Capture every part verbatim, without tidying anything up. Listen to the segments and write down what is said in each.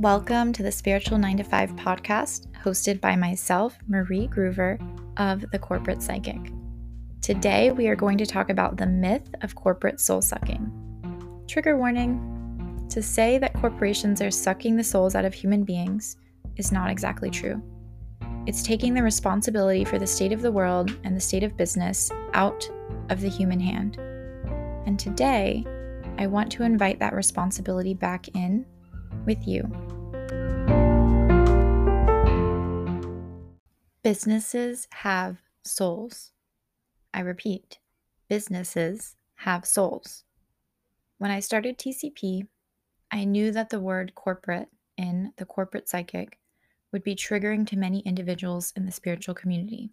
Welcome to the Spiritual nine to five podcast, hosted by myself, Marie Groover, of The Corporate Psychic. Today, we are going to talk about the myth of corporate soul sucking. Trigger warning: to say that corporations are sucking the souls out of human beings is not exactly true. It's taking the responsibility for the state of the world and the state of business out of the human hand. And today, I want to invite that responsibility back in with you. Businesses have souls. I repeat, businesses have souls. When I started T C P, I knew that the word corporate in The Corporate Psychic would be triggering to many individuals in the spiritual community.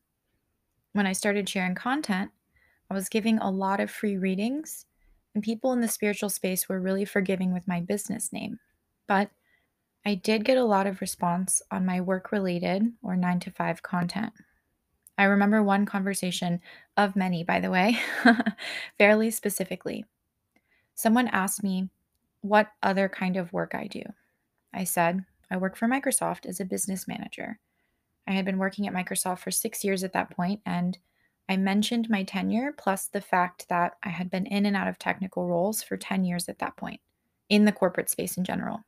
When I started sharing content, I was giving a lot of free readings, and people in the spiritual space were really forgiving with my business name. But I did get a lot of response on my work-related or nine to five content. I remember one conversation, of many, by the way, fairly specifically. Someone asked me what other kind of work I do. I said, I work for Microsoft as a business manager. I had been working at Microsoft for six years at that point, and I mentioned my tenure plus the fact that I had been in and out of technical roles for ten years at that point, in the corporate space in general.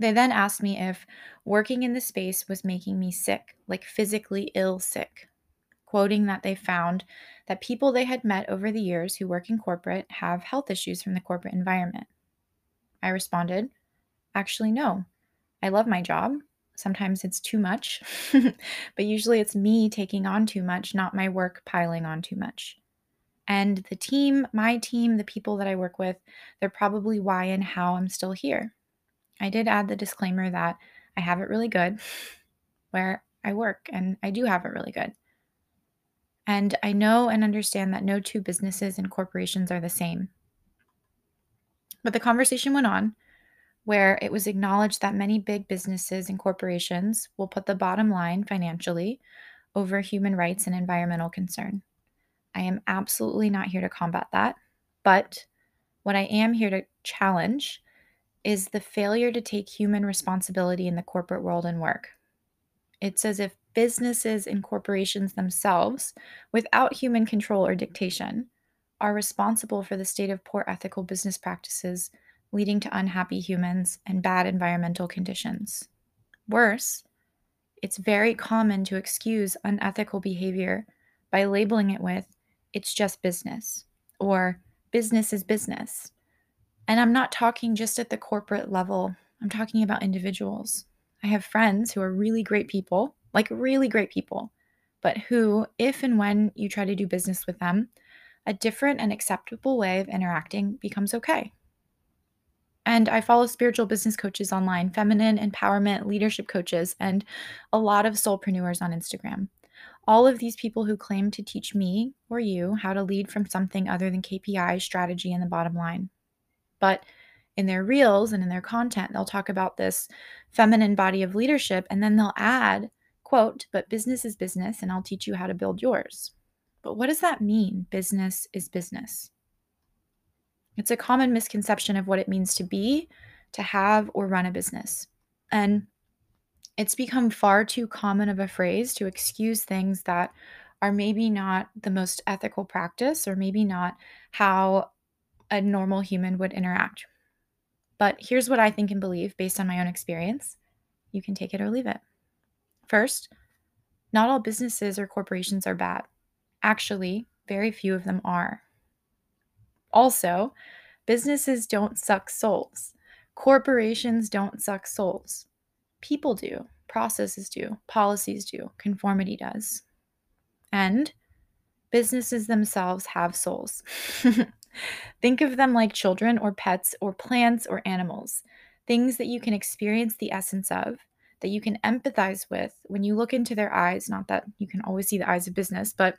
They then asked me if working in the space was making me sick, like physically ill sick, quoting that they found that people they had met over the years who work in corporate have health issues from the corporate environment. I responded, actually, no. I love my job. Sometimes it's too much, but usually it's me taking on too much, not my work piling on too much. And the team, my team, the people that I work with, they're probably why and how I'm still here. I did add the disclaimer that I have it really good where I work, and I do have it really good. And I know and understand that no two businesses and corporations are the same. But the conversation went on, where it was acknowledged that many big businesses and corporations will put the bottom line financially over human rights and environmental concern. I am absolutely not here to combat that, but what I am here to challenge is the failure to take human responsibility in the corporate world and work. It's as if businesses and corporations themselves, without human control or dictation, are responsible for the state of poor ethical business practices leading to unhappy humans and bad environmental conditions. Worse, it's very common to excuse unethical behavior by labeling it with, it's just business, or business is business. And I'm not talking just at the corporate level. I'm talking about individuals. I have friends who are really great people, like really great people, but who, if and when you try to do business with them, a different and acceptable way of interacting becomes okay. And I follow spiritual business coaches online, feminine empowerment, leadership coaches, and a lot of soulpreneurs on Instagram. All of these people who claim to teach me or you how to lead from something other than K P I, strategy, and the bottom line. But in their reels and in their content, they'll talk about this feminine body of leadership, and then they'll add, quote, but business is business, and I'll teach you how to build yours. But what does that mean? Business is business. It's a common misconception of what it means to be, to have, or run a business. And it's become far too common of a phrase to excuse things that are maybe not the most ethical practice, or maybe not how a normal human would interact. But here's what I think and believe based on my own experience. You can take it or leave it. First, not all businesses or corporations are bad. Actually, very few of them are. Also, businesses don't suck souls. Corporations don't suck souls. People do. Processes do. Policies do. Conformity does. And businesses themselves have souls. Think of them like children or pets or plants or animals, things that you can experience the essence of, that you can empathize with when you look into their eyes. Not that you can always see the eyes of business, but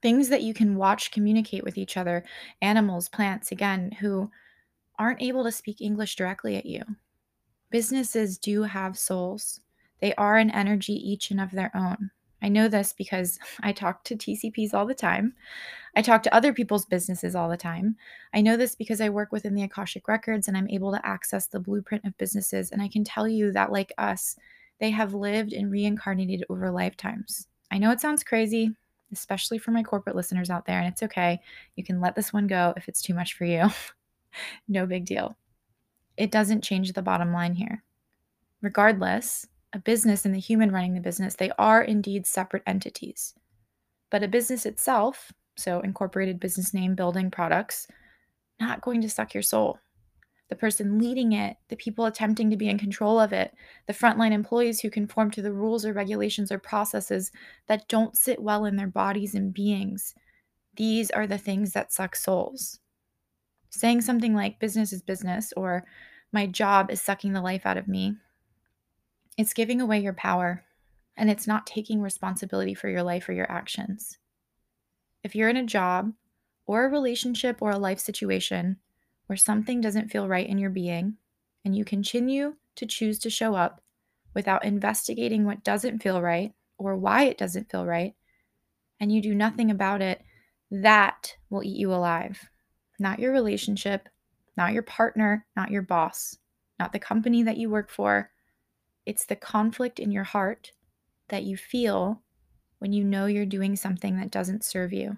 things that you can watch communicate with each other, animals, plants, again, who aren't able to speak English directly at you. Businesses do have souls. They are an energy each and of their own. I know this because I talk to T C Ps all the time. I talk to other people's businesses all the time. I know this because I work within the Akashic Records and I'm able to access the blueprint of businesses. And I can tell you that, like us, they have lived and reincarnated over lifetimes. I know it sounds crazy, especially for my corporate listeners out there, and it's okay. You can let this one go if it's too much for you. No big deal. It doesn't change the bottom line here. Regardless, a business and the human running the business, they are indeed separate entities. But a business itself, so incorporated business name, building, products, not going to suck your soul. The person leading it, the people attempting to be in control of it, the frontline employees who conform to the rules or regulations or processes that don't sit well in their bodies and beings, these are the things that suck souls. Saying something like business is business or my job is sucking the life out of me, it's giving away your power, and it's not taking responsibility for your life or your actions. If you're in a job or a relationship or a life situation where something doesn't feel right in your being, and you continue to choose to show up without investigating what doesn't feel right or why it doesn't feel right, and you do nothing about it, that will eat you alive. Not your relationship, not your partner, not your boss, not the company that you work for. It's the conflict in your heart that you feel when you know you're doing something that doesn't serve you.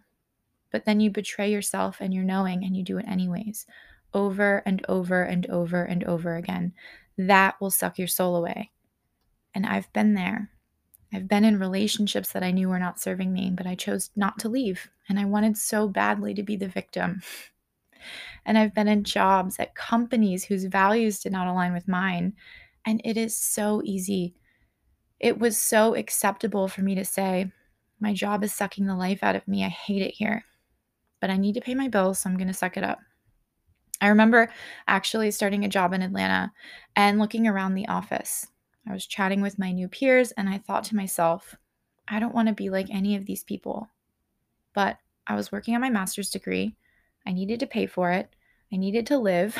But then you betray yourself and your knowing and you do it anyways, over and over and over and over again. That will suck your soul away. And I've been there. I've been in relationships that I knew were not serving me, but I chose not to leave. And I wanted so badly to be the victim. And I've been in jobs at companies whose values did not align with mine. And it is so easy. It was so acceptable for me to say, my job is sucking the life out of me. I hate it here. But I need to pay my bills, so I'm going to suck it up. I remember actually starting a job in Atlanta and looking around the office. I was chatting with my new peers, and I thought to myself, I don't want to be like any of these people. But I was working on my master's degree. I needed to pay for it. I needed to live.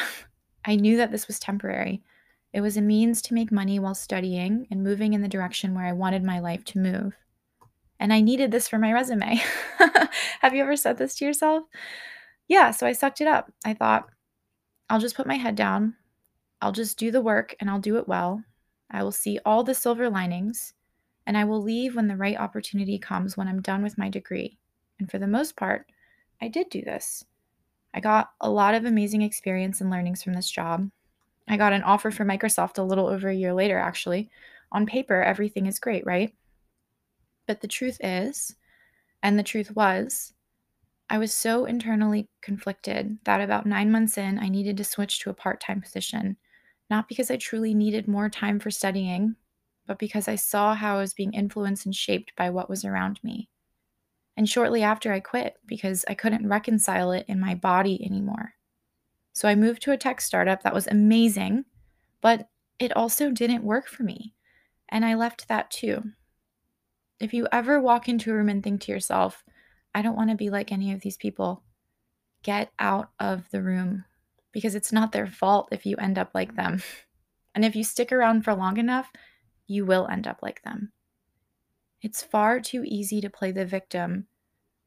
I knew that this was temporary. It was a means to make money while studying and moving in the direction where I wanted my life to move. And I needed this for my resume. Have you ever said this to yourself? Yeah, so I sucked it up. I thought, I'll just put my head down. I'll just do the work and I'll do it well. I will see all the silver linings and I will leave when the right opportunity comes when I'm done with my degree. And for the most part, I did do this. I got a lot of amazing experience and learnings from this job. I got an offer for Microsoft a little over a year later, actually. On paper, everything is great, right? But the truth is, and the truth was, I was so internally conflicted that about nine months in, I needed to switch to a part-time position. Not because I truly needed more time for studying, but because I saw how I was being influenced and shaped by what was around me. And shortly after, I quit because I couldn't reconcile it in my body anymore. So I moved to a tech startup that was amazing, but it also didn't work for me. And I left that too. If you ever walk into a room and think to yourself, I don't want to be like any of these people, get out of the room because it's not their fault if you end up like them. And if you stick around for long enough, you will end up like them. It's far too easy to play the victim.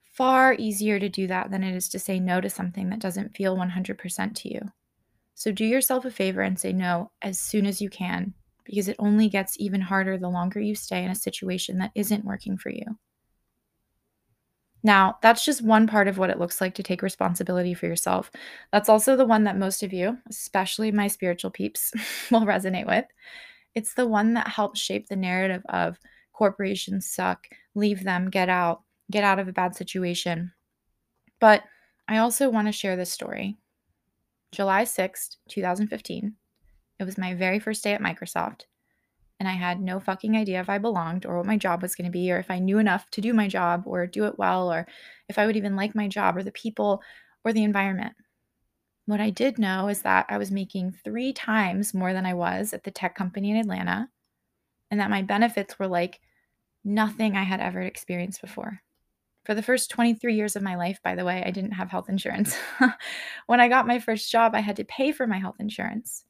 Far easier to do that than it is to say no to something that doesn't feel one hundred percent to you. So do yourself a favor and say no as soon as you can, because it only gets even harder the longer you stay in a situation that isn't working for you. Now, that's just one part of what it looks like to take responsibility for yourself. That's also the one that most of you, especially my spiritual peeps, will resonate with. It's the one that helps shape the narrative of corporations suck, leave them, get out. Get out of a bad situation. But I also want to share this story. July sixth, twenty fifteen. It was my very first day at Microsoft, and I had no fucking idea if I belonged or what my job was going to be or if I knew enough to do my job or do it well or if I would even like my job or the people or the environment. What I did know is that I was making three times more than I was at the tech company in Atlanta and that my benefits were like nothing I had ever experienced before. For the first twenty-three years of my life, by the way, I didn't have health insurance. When I got my first job, I had to pay for my health insurance.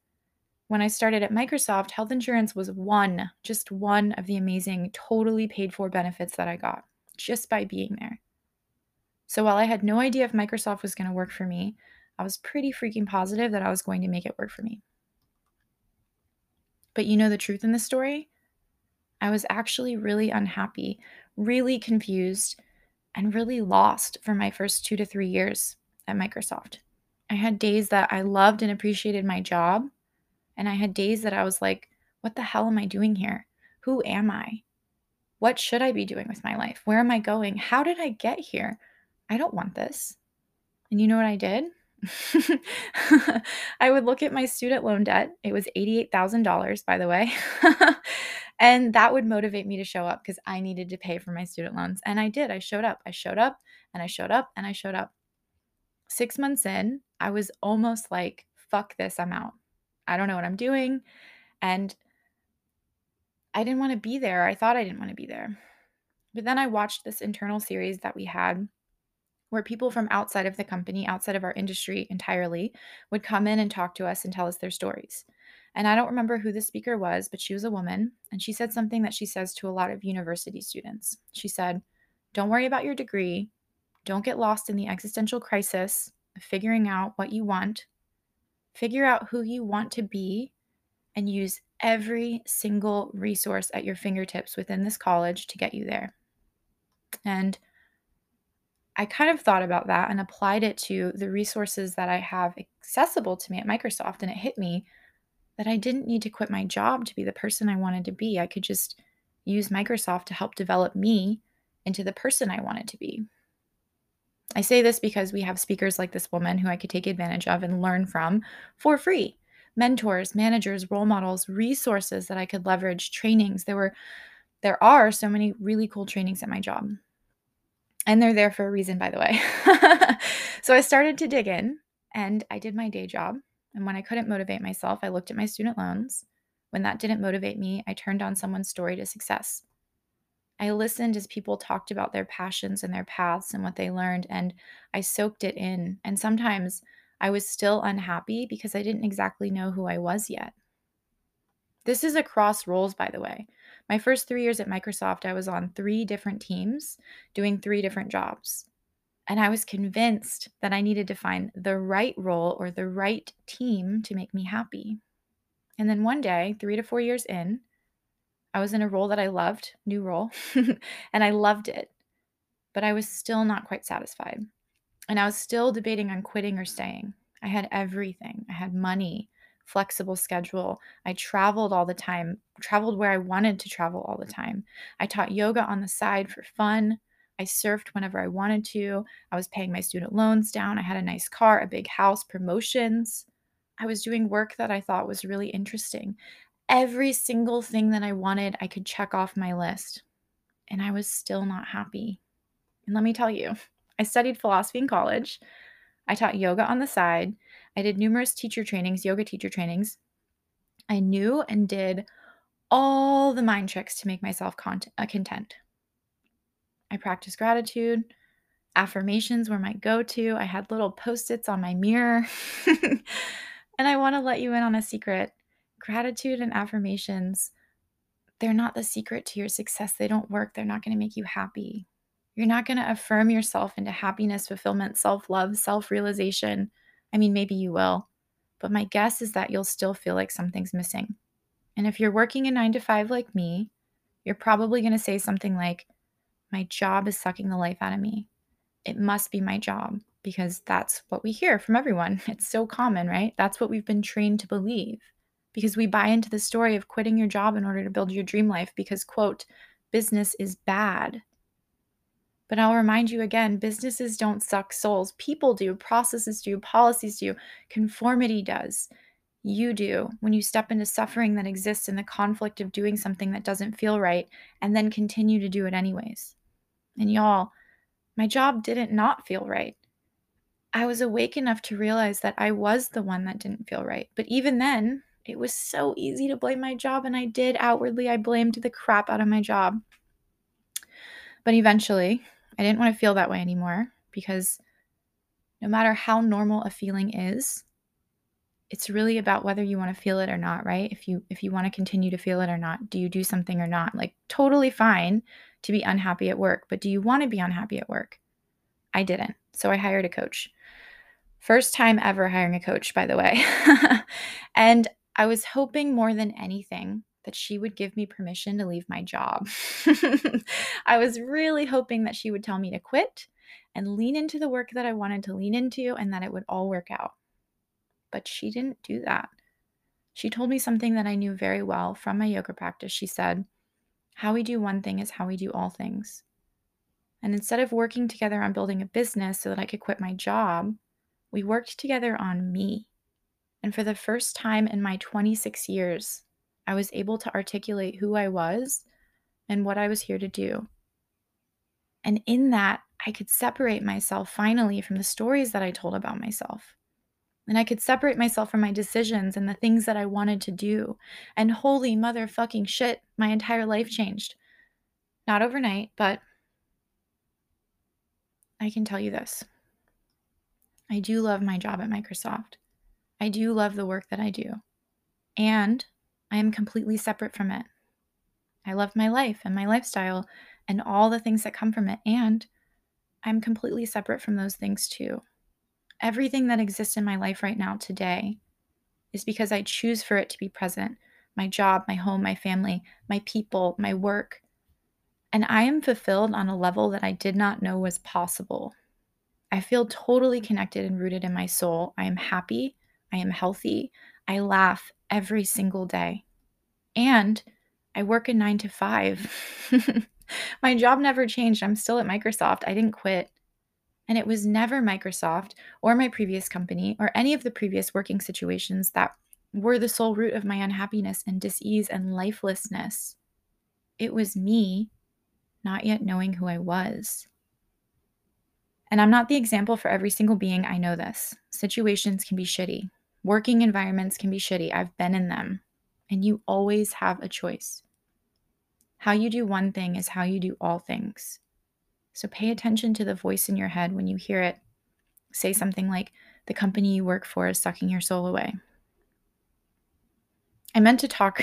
when I started at Microsoft, health insurance was one, just one of the amazing, totally paid for benefits that I got just by being there. So while I had no idea if Microsoft was going to work for me, I was pretty freaking positive that I was going to make it work for me. But you know the truth in this story? I was actually really unhappy, really confused, and really lost for my first two to three years at Microsoft. I had days that I loved and appreciated my job, and I had days that I was like, what the hell am I doing here? Who am I? What should I be doing with my life? Where am I going? How did I get here? I don't want this. And you know what I did? I would look at my student loan debt. It was eighty-eight thousand dollars, by the way. And that would motivate me to show up because I needed to pay for my student loans. And I did. I showed up. I showed up and I showed up and I showed up. Six months in, I was almost like, fuck this, I'm out. I don't know what I'm doing. And I didn't want to be there. I thought I didn't want to be there. But then I watched this internal series that we had where people from outside of the company, outside of our industry entirely, would come in and talk to us and tell us their stories. And I don't remember who the speaker was, but she was a woman. And she said something that she says to a lot of university students. She said, don't worry about your degree. Don't get lost in the existential crisis of figuring out what you want. Figure out who you want to be and use every single resource at your fingertips within this college to get you there. And I kind of thought about that and applied it to the resources that I have accessible to me at Microsoft. And it hit me that I didn't need to quit my job to be the person I wanted to be. I could just use Microsoft to help develop me into the person I wanted to be. I say this because we have speakers like this woman who I could take advantage of and learn from for free. Mentors, managers, role models, resources that I could leverage, trainings. There were, there are so many really cool trainings at my job. And they're there for a reason, by the way. So I started to dig in and I did my day job. And when I couldn't motivate myself, I looked at my student loans. When that didn't motivate me, I turned on someone's story to success. I listened as people talked about their passions and their paths and what they learned, and I soaked it in. And sometimes I was still unhappy because I didn't exactly know who I was yet. This is across roles, by the way. My first three years at Microsoft, I was on three different teams doing three different jobs. And I was convinced that I needed to find the right role or the right team to make me happy. And then one day, three to four years in, I was in a role that I loved, new role, and I loved it, but I was still not quite satisfied. And I was still debating on quitting or staying. I had everything. I had money, flexible schedule. I traveled all the time, traveled where I wanted to travel all the time. I taught yoga on the side for fun. I surfed whenever I wanted to. I was paying my student loans down. I had a nice car, a big house, promotions. I was doing work that I thought was really interesting. Every single thing that I wanted, I could check off my list. And I was still not happy. And let me tell you, I studied philosophy in college. I taught yoga on the side. I did numerous teacher trainings, yoga teacher trainings. I knew and did all the mind tricks to make myself content. I practiced gratitude. Affirmations were my go-to. I had little post-its on my mirror. And I want to let you in on a secret. Gratitude and affirmations, they're not the secret to your success. They don't work. They're not going to make you happy. You're not going to affirm yourself into happiness, fulfillment, self-love, self-realization. I mean, maybe you will, but my guess is that you'll still feel like something's missing. And if you're working a nine to five like me, you're probably going to say something like, my job is sucking the life out of me. It must be my job, because that's what we hear from everyone. It's so common, right? That's what we've been trained to believe. Because we buy into the story of quitting your job in order to build your dream life because, quote, business is bad. But I'll remind you again, businesses don't suck souls. People do, processes do, policies do, conformity does. You do when you step into suffering that exists in the conflict of doing something that doesn't feel right and then continue to do it anyways. And y'all, my job didn't not feel right. I was awake enough to realize that I was the one that didn't feel right. But even then, it was so easy to blame my job, and I did. Outwardly, I blamed the crap out of my job. But eventually, I didn't want to feel that way anymore because no matter how normal a feeling is, it's really about whether you want to feel it or not, right? If you if you want to continue to feel it or not, do you do something or not? Like, totally fine to be unhappy at work, but do you want to be unhappy at work? I didn't. So I hired a coach. First time ever hiring a coach, by the way. And I was hoping more than anything that she would give me permission to leave my job. I was really hoping that she would tell me to quit and lean into the work that I wanted to lean into and that it would all work out. But she didn't do that. She told me something that I knew very well from my yoga practice. She said, how we do one thing is how we do all things. And instead of working together on building a business so that I could quit my job, we worked together on me. And for the first time in my twenty-six years, I was able to articulate who I was and what I was here to do. And in that, I could separate myself finally from the stories that I told about myself. And I could separate myself from my decisions and the things that I wanted to do. And holy motherfucking shit, my entire life changed. Not overnight, but I can tell you this. I do love my job at Microsoft. I do love the work that I do. And I am completely separate from it. I love my life and my lifestyle and all the things that come from it. And I'm completely separate from those things too. Everything that exists in my life right now today is because I choose for it to be present. My job, my home, my family, my people, my work. And I am fulfilled on a level that I did not know was possible. I feel totally connected and rooted in my soul. I am happy. I am healthy. I laugh every single day. And I work a nine to five. My job never changed. I'm still at Microsoft. I didn't quit. And it was never Microsoft or my previous company or any of the previous working situations that were the sole root of my unhappiness and dis-ease and lifelessness. It was me not yet knowing who I was. And I'm not the example for every single being. I know this. Situations can be shitty. Working environments can be shitty. I've been in them. And you always have a choice. How you do one thing is how you do all things. So pay attention to the voice in your head when you hear it. Say something like, the company you work for is sucking your soul away. I meant to talk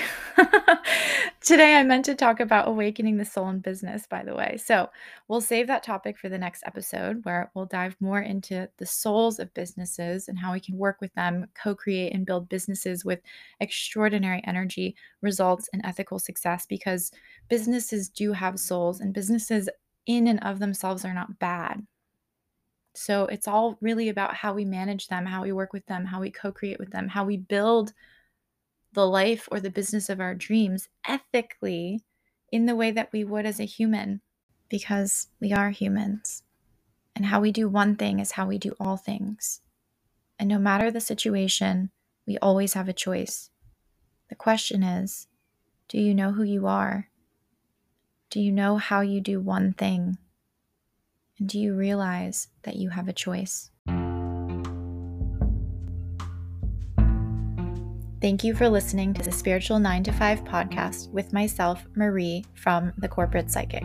today. I meant to talk about awakening the soul in business, by the way. So we'll save that topic for the next episode where we'll dive more into the souls of businesses and how we can work with them, co-create and build businesses with extraordinary energy, results, and ethical success, because businesses do have souls and businesses in and of themselves are not bad. So it's all really about how we manage them, how we work with them, how we co-create with them, how we build the life or the business of our dreams ethically in the way that we would as a human, because we are humans. And how we do one thing is how we do all things. And no matter the situation, we always have a choice. The question is, do you know who you are? Do you know how you do one thing? And do you realize that you have a choice? Thank you for listening to the Spiritual nine to five podcast with myself, Marie, from The Corporate Psychic.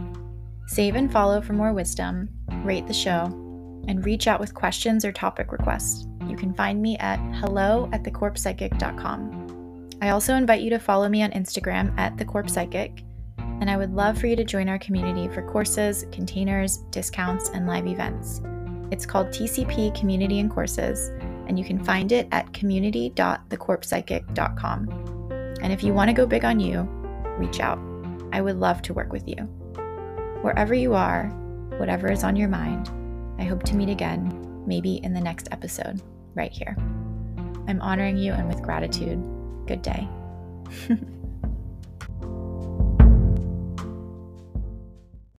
Save and follow for more wisdom, rate the show, and reach out with questions or topic requests. You can find me at hello at the corp psychic dot com. I also invite you to follow me on Instagram at thecorppsychic, and I would love for you to join our community for courses, containers, discounts, and live events. It's called T C P Community and Courses, and you can find it at community dot the corp psychic dot com. And if you want to go big on you, reach out. I would love to work with you. Wherever you are, whatever is on your mind, I hope to meet again, maybe in the next episode, right here. I'm honoring you and with gratitude. Good day.